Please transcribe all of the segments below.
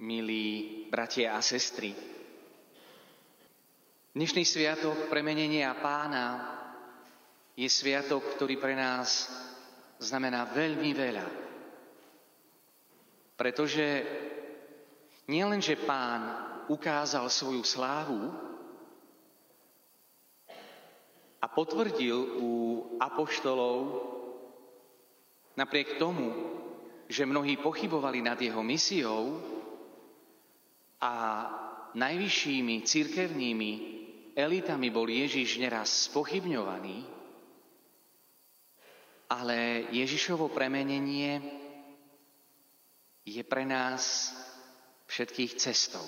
milí bratia a sestry. Dnešný sviatok premenenia Pána je sviatok, ktorý pre nás znamená veľmi veľa. Pretože nielenže Pán ukázal svoju slávu a potvrdil u apoštolov, napriek tomu, že mnohí pochybovali nad jeho misiou a najvyššími cirkevnými elitami bol Ježiš neraz spochybňovaný, ale Ježišovo premenenie je pre nás všetkých cestou.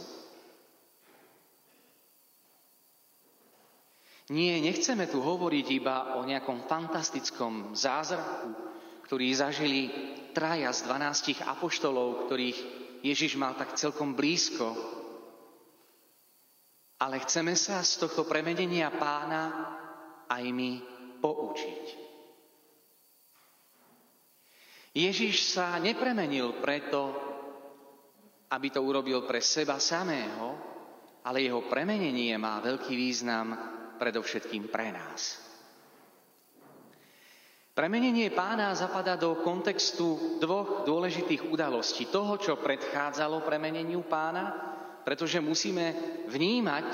Nie, nechceme tu hovoriť iba o nejakom fantastickom zázraku, ktorý zažili traja z 12 apoštolov, ktorých Ježiš mal tak celkom blízko. Ale chceme sa z tohto premenenia Pána aj my poučiť. Ježiš sa nepremenil preto, aby to urobil pre seba samého, ale jeho premenenie má veľký význam predovšetkým pre nás. Premenenie Pána zapadá do kontextu dvoch dôležitých udalostí. Toho, čo predchádzalo premeneniu Pána, pretože musíme vnímať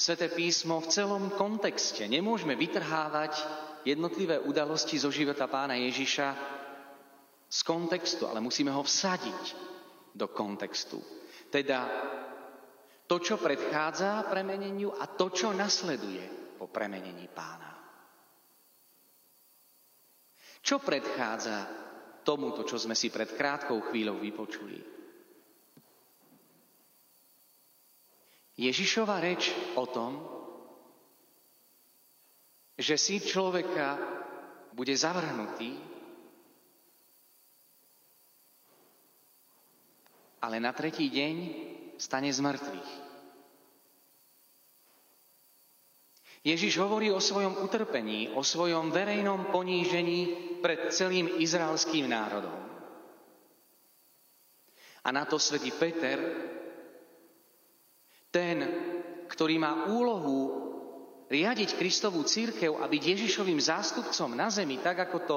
Sväté písmo v celom kontexte. Nemôžeme vytrhávať jednotlivé udalosti zo života Pána Ježiša z kontextu, ale musíme ho vsadiť do kontextu. Teda to, čo predchádza premeneniu a to, čo nasleduje po premenení Pána. Čo predchádza tomuto, čo sme si pred krátkou chvíľou vypočuli? Ježišova reč o tom, že syn človeka bude zavrhnutý, ale na tretí deň stane z mŕtvych. Ježiš hovorí o svojom utrpení, o svojom verejnom ponížení pred celým izraelským národom. A na to svätý Peter, ten, ktorý má úlohu riadiť Kristovú cirkev a byť Ježišovým zástupcom na zemi, tak ako to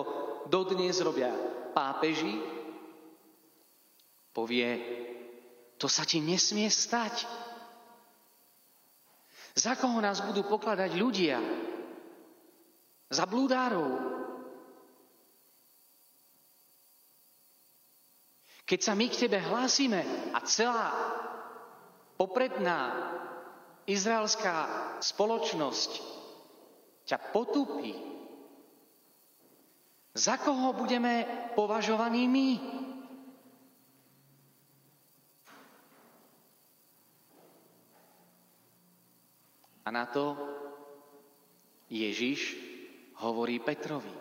dodnes robia pápeži, povie: to sa ti nesmie stať. Za koho nás budú pokladať ľudia? Za blúdárov? Keď sa my k tebe hlásime a celá popredná izraelská spoločnosť ťa potupí, za koho budeme považovaní my? A na to Ježiš hovorí Petrovi: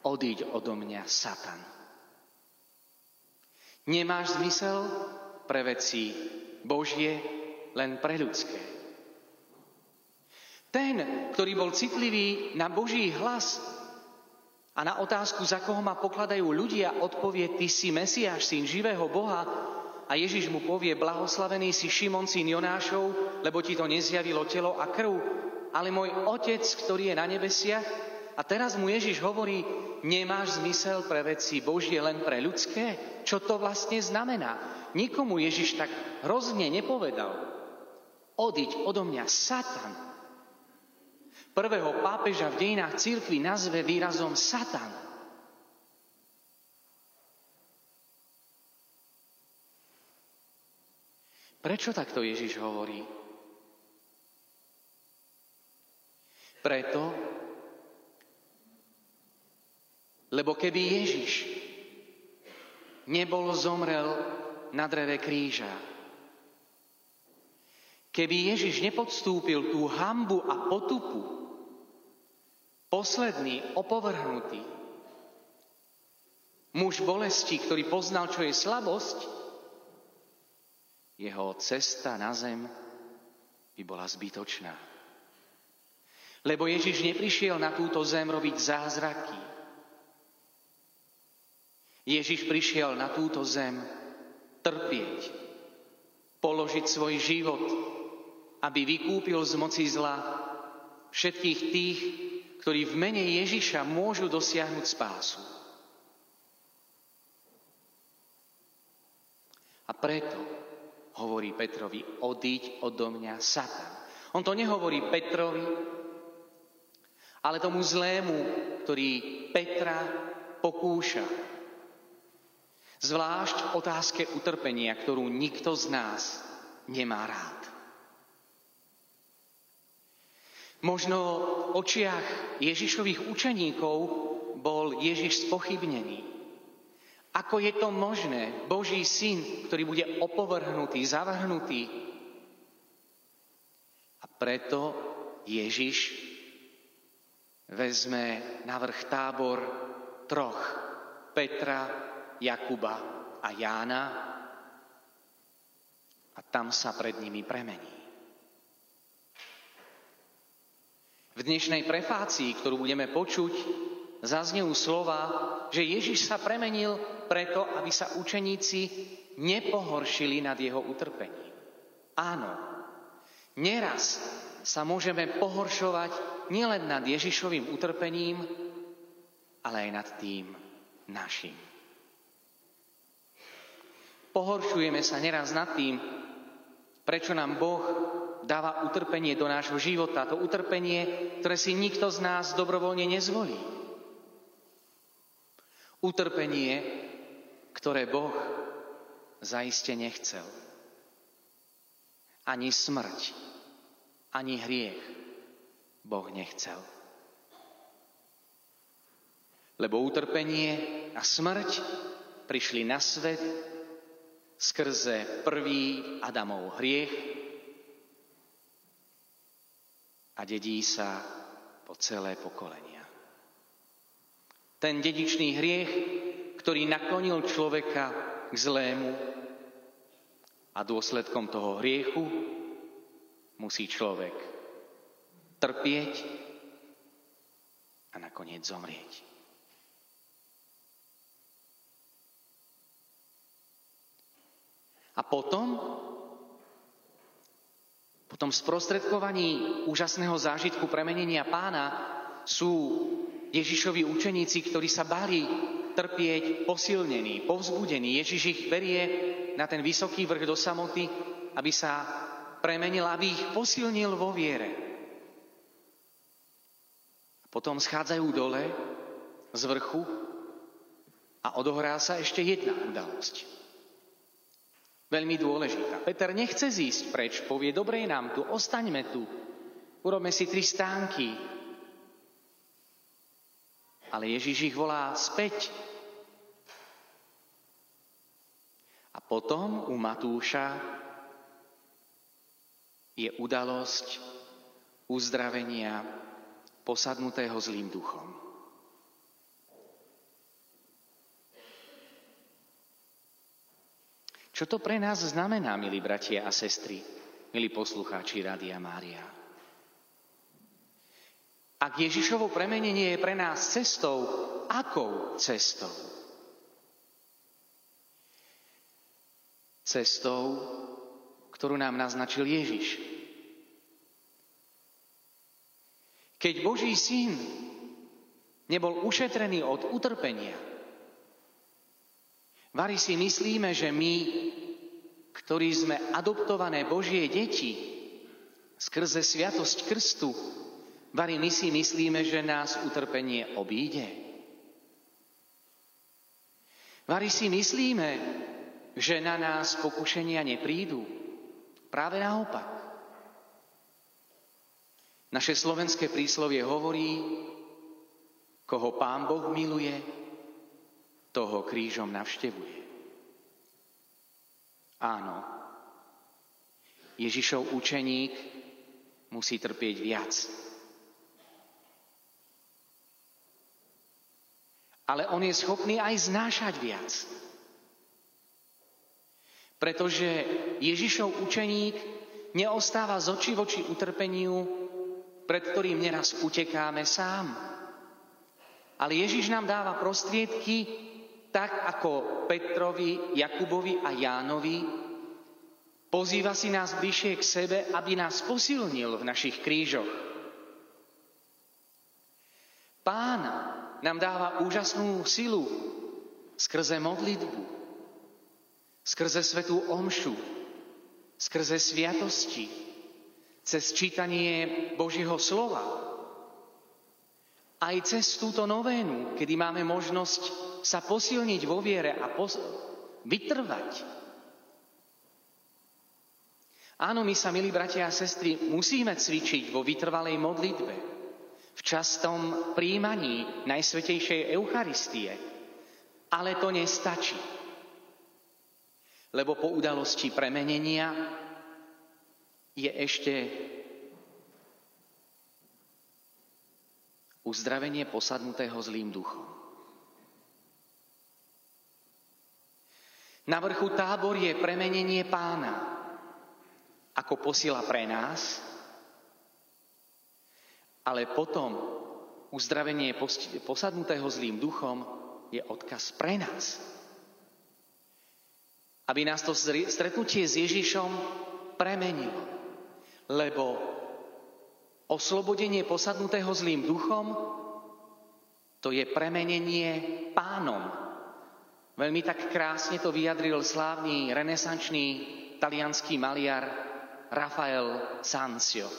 odíď odo mňa, Satan. Nemáš zmysel pre veci Božie, len pre ľudské. Ten, ktorý bol citlivý na Boží hlas a na otázku, za koho ma pokladajú ľudia, odpovie: ty si Mesiáš, syn živého Boha. A Ježiš mu povie: blahoslavený si Šimon, syn Jonášov, lebo ti to nezjavilo telo a krv, ale môj Otec, ktorý je na nebesiach. A teraz mu Ježiš hovorí: nemáš zmysel pre veci Božie, len pre ľudské? Čo to vlastne znamená? Nikomu Ježiš tak hrozne nepovedal: odíď odo mňa, Satan. Prvého pápeža v dejinách cirkvi nazve výrazom Satan. Prečo takto Ježiš hovorí? Preto, lebo keby Ježiš nebol zomrel na dreve kríža, keby Ježiš nepodstúpil tú hanbu a potupu, posledný, opovrhnutý, muž bolesti, ktorý poznal, čo je slabosť, jeho cesta na zem by bola zbytočná. Lebo Ježiš neprišiel na túto zem robiť zázraky. Ježiš prišiel na túto zem trpieť, položiť svoj život, aby vykúpil z moci zla všetkých tých, ktorí v mene Ježiša môžu dosiahnuť spásu. A preto hovorí Petrovi: odíď odo mňa, Satan. On to nehovorí Petrovi, ale tomu zlému, ktorý Petra pokúša. Zvlášť v otázke utrpenia, ktorú nikto z nás nemá rád. Možno v očiach Ježišových učeníkov bol Ježiš spochybnený. Ako je to možné? Boží syn, ktorý bude opovrhnutý, zavrhnutý. A preto Ježiš vezme na vrch Tábor troch, Petra, Jakuba a Jána, a tam sa pred nimi premení. V dnešnej prefácii, ktorú budeme počuť, zaznejú slova, že Ježiš sa premenil preto, aby sa učeníci nepohoršili nad jeho utrpením. Áno, neraz sa môžeme pohoršovať nielen nad Ježišovým utrpením, ale aj nad tým našim. Pohoršujeme sa neraz nad tým, prečo nám Boh dáva utrpenie do nášho života, to utrpenie, ktoré si nikto z nás dobrovoľne nezvolí. Utrpenie, ktoré Boh zaiste nechcel. Ani smrť, ani hriech Boh nechcel. Lebo utrpenie a smrť prišli na svet skrze prvý Adamov hriech a dedí sa po celé pokolenie. Ten dedičný hriech, ktorý naklonil človeka k zlému, a dôsledkom toho hriechu musí človek trpieť a nakoniec zomrieť. A potom sprostredkovaní úžasného zážitku premenenia Pána sú Ježišovi učeníci, ktorí sa báli trpieť, posilnení, povzbudení. Ježiš ich berie na ten vysoký vrch do samoty, aby sa premenil, aby ich posilnil vo viere. Potom schádzajú dole z vrchu a odohrá sa ešte jedna udalosť. Veľmi dôležitá. Peter nechce zísť preč, povie: dobre, nám tu, ostaňme tu, urobme si 3 stánky. Ale Ježiš ich volá späť. A potom u Matúša je udalosť uzdravenia posadnutého zlým duchom. Čo to pre nás znamená, milí bratia a sestry, milí poslucháči Rádia Mária? Ak Ježišovo premenenie je pre nás cestou, akou cestou? Cestou, ktorú nám naznačil Ježiš. Keď Boží syn nebol ušetrený od utrpenia, vari si myslíme, že my, ktorí sme adoptované Božie deti skrze sviatosť krstu, vari my si myslíme, že nás utrpenie obíde. Vari si myslíme, že na nás pokušenia neprídu. Práve naopak. Naše slovenské príslovie hovorí: koho Pán Boh miluje, toho krížom navštevuje. Áno, Ježišov učeník musí trpieť viac. Ale on je schopný aj znášať viac. Pretože Ježišov učeník neostáva z očí voči utrpeniu, pred ktorým neraz utekáme sám. Ale Ježiš nám dáva prostriedky tak ako Petrovi, Jakubovi a Jánovi, pozýva si nás bližšie k sebe, aby nás posilnil v našich krížoch. Pán nám dáva úžasnú silu skrze modlitbu, skrze svätú omšu, skrze sviatosti, cez čítanie Božieho slova, aj cez túto novénu, kedy máme možnosť sa posilniť vo viere a vytrvať. Áno, my sa, milí bratia a sestry, musíme cvičiť vo vytrvalej modlitbe, v častom prijímaní Najsvätejšej Eucharistie, ale to nestačí. Lebo po udalosti premenenia je ešte uzdravenie posadnutého zlým duchom. Na vrchu Tábor je premenenie Pána, ako posila pre nás, ale potom uzdravenie posadnutého zlým duchom je odkaz pre nás. Aby nás to stretnutie s Ježišom premenilo. Lebo oslobodenie posadnutého zlým duchom, to je premenenie Pánom. Veľmi tak krásne to vyjadril slávny renesančný talianský maliar Rafael Sanzio.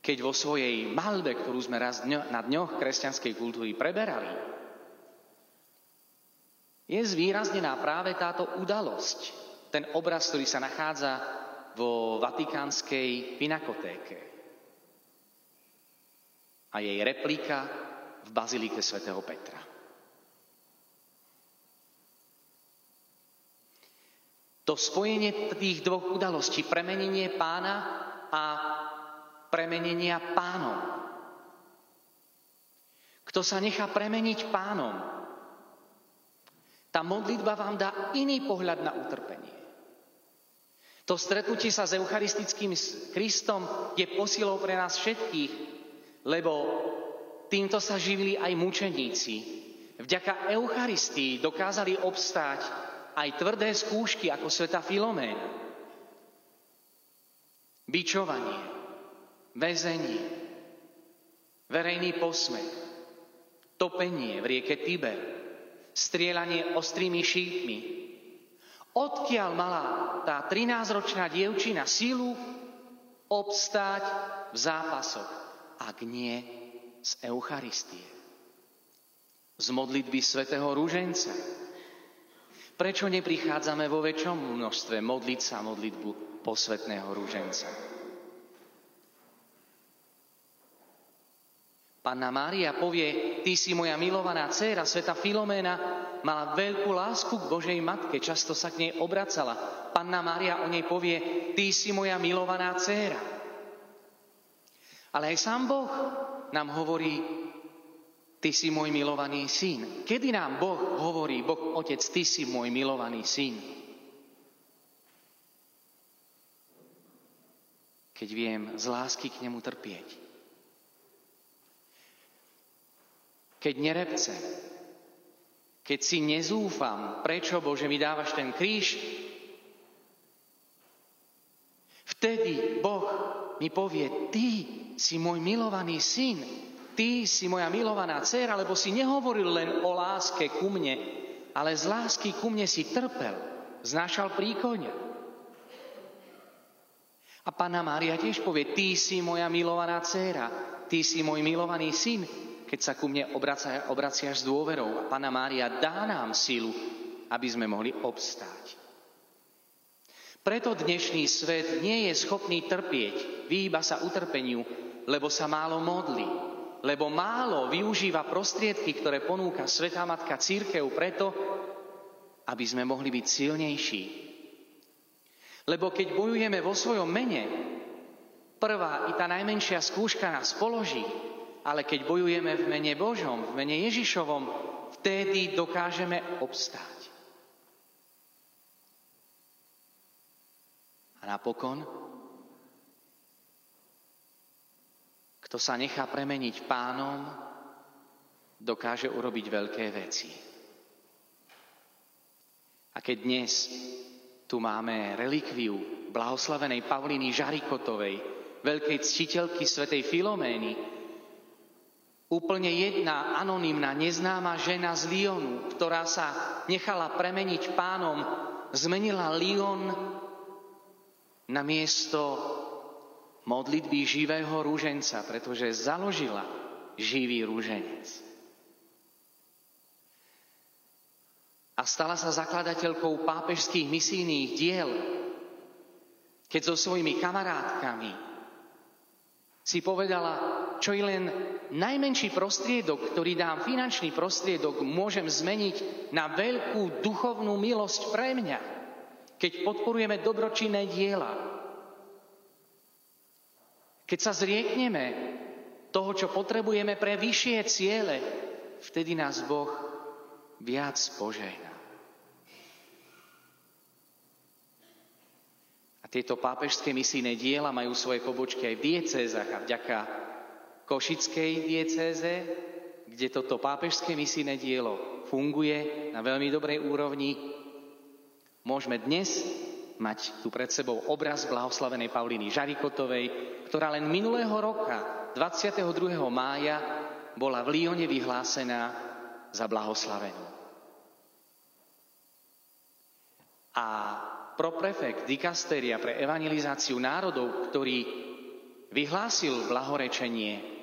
Keď vo svojej malbe, ktorú sme raz na dňoch kresťanskej kultúry preberali, je zvýraznená práve táto udalosť, ten obraz, ktorý sa nachádza vo vatikánskej pinakotéke a jej replika v bazilike svätého Petra. To spojenie tých dvoch udalostí, premenenie Pána a premenenia Pánom. Kto sa nechá premeniť Pánom, tá modlitba vám dá iný pohľad na utrpenie. To stretnutie sa s eucharistickým Kristom je posilou pre nás všetkých, lebo týmto sa živili aj mučeníci. Vďaka Eucharistii dokázali obstáť aj tvrdé skúšky ako svätá Filoména. Bičovanie, väzenie, verejný posmech, topenie v rieke Tiber, strieľanie ostrými šípmi. Odkiaľ mala tá 13-ročná dievčina silu obstáť v zápasoch, ak nie z Eucharistie? Z modlitby svätého Ruženca. Prečo neprichádzame vo väčšom množstve modliť sa modlitbu posvätného Ruženca? Panna Mária povie: Ty si moja milovaná dcéra, svätá Filoména mala veľkú lásku k Božej Matke, často sa k nej obracala. Panna Mária o nej povie: Ty si moja milovaná dcéra. Ale aj sám Boh nám hovorí: Ty si môj milovaný syn. Kedy nám Boh hovorí, Boh Otec, Ty si môj milovaný syn? Keď viem z lásky k nemu trpieť. Keď nerepcem, keď si nezúfam, prečo, Bože, mi dávaš ten kríž? Vtedy Boh mi povie: Ty si môj milovaný syn, ty si moja milovaná dcéra, lebo si nehovoril len o láske ku mne, ale z lásky ku mne si trpel, znášal príkonia. A Panna Mária tiež povie: Ty si moja milovaná dcéra, ty si môj milovaný syn, keď sa ku mne obraciaš s dôverou. A Panna Mária dá nám silu, aby sme mohli obstáť. Preto dnešný svet nie je schopný trpieť, vyhýba sa utrpeniu, lebo sa málo modlí, lebo málo využíva prostriedky, ktoré ponúka Svätá Matka Cirkev preto, aby sme mohli byť silnejší. Lebo keď bojujeme vo svojom mene, prvá i tá najmenšia skúška nás položí, ale keď bojujeme v mene Božom, v mene Ježišovom, vtedy dokážeme obstáť. A napokon, kto sa nechá premeniť Pánom, dokáže urobiť veľké veci. A keď dnes tu máme relikviu blahoslavenej Pauliny Žarikotovej, veľkej ctiteľky svätej Filomény, úplne jedna anonymná, neznáma žena z Lyonu, ktorá sa nechala premeniť pánom, zmenila Lyon na miesto modlitby živého rúženca, pretože založila živý rúženec. A stala sa zakladateľkou pápežských misijných diel, keď so svojimi kamarátkami si povedala, čo je len najmenší prostriedok, ktorý dám, finančný prostriedok, môžem zmeniť na veľkú duchovnú milosť pre mňa, keď podporujeme dobročinné diela. Keď sa zriekneme toho, čo potrebujeme pre vyššie ciele, vtedy nás Boh viac požehná. A tieto pápežské misijné diela majú svoje pobočky aj v diecézach a vďaka Košickej diecéze, kde toto pápežské misijné dielo funguje na veľmi dobrej úrovni, môžeme dnes mať tu pred sebou obraz blahoslavenej Pauliny Žarikotovej, ktorá len minulého roka, 22. mája, bola v Lyone vyhlásená za blahoslavenú. A proprefekt dikasteria pre evangelizáciu národov, ktorý vyhlásil blahorečenie,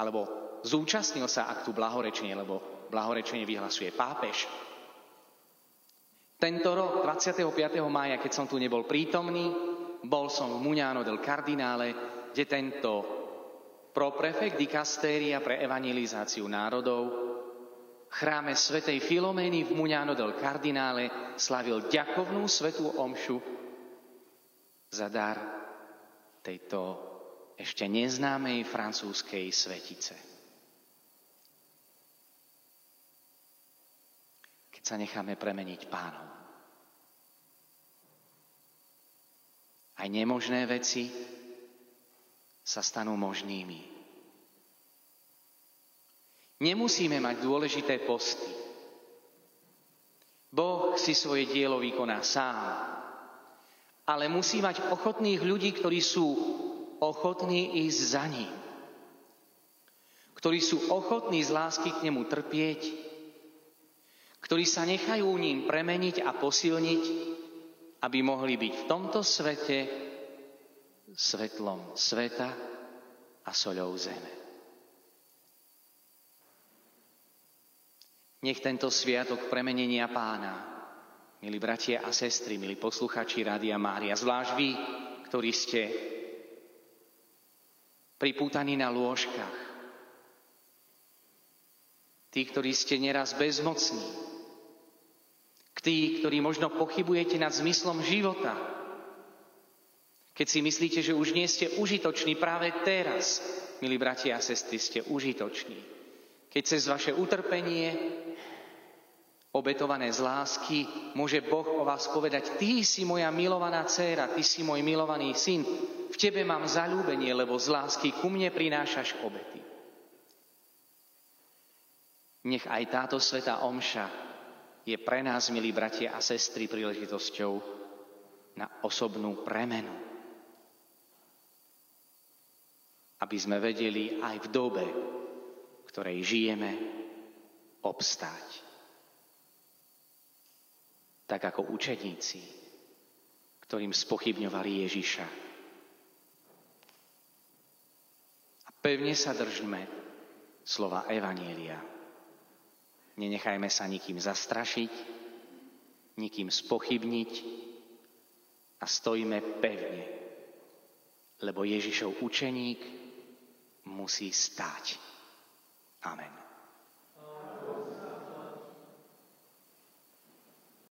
alebo zúčastnil sa aktu blahorečenia, lebo blahorečenie vyhlasuje pápež. Tento rok, 25. mája, keď som tu nebol prítomný, bol som v Muñano del Cardinale, kde tento proprefekt dikastéria pre evangelizáciu národov v chráme svätej Filomény v Muñano del Cardinale slavil ďakovnú svätú omšu za dar tejto ešte neznámej francúzskej svetice. Keď sa necháme premeniť pánom. Aj nemožné veci sa stanú možnými. Nemusíme mať dôležité posty. Boh si svoje dielo vykoná sám, ale musí mať ochotných ľudí, ktorí sú ochotní ísť za ním, ktorí sú ochotní z lásky k nemu trpieť, ktorí sa nechajú ním premeniť a posilniť, aby mohli byť v tomto svete svetlom sveta a soľou zeme. Nech tento sviatok premenenia pána, milí bratia a sestry, milí posluchači Rádia Mária, zvlášť vy, ktorí ste pripútaní na lôžkach. Tí, ktorí ste neraz bezmocní. Tí, ktorí možno pochybujete nad zmyslom života. Keď si myslíte, že už nie ste užitoční, práve teraz, milí bratia a sestry, ste užitoční. Keď cez vaše utrpenie, obetované z lásky, môže Boh o vás povedať: ty si moja milovaná dcéra, ty si môj milovaný syn, v tebe mám zaľúbenie, lebo z lásky ku mne prinášaš obety. Nech aj táto svätá omša je pre nás, milí bratia a sestry, príležitosťou na osobnú premenu. Aby sme vedeli aj v dobe, v ktorej žijeme, obstáť. Tak ako učeníci, ktorým spochybňovali Ježiša. Pevne sa držme slova Evanjelia. Nenechajme sa nikým zastrašiť, nikým spochybniť a stojíme pevne, lebo Ježišov učeník musí stáť. Amen.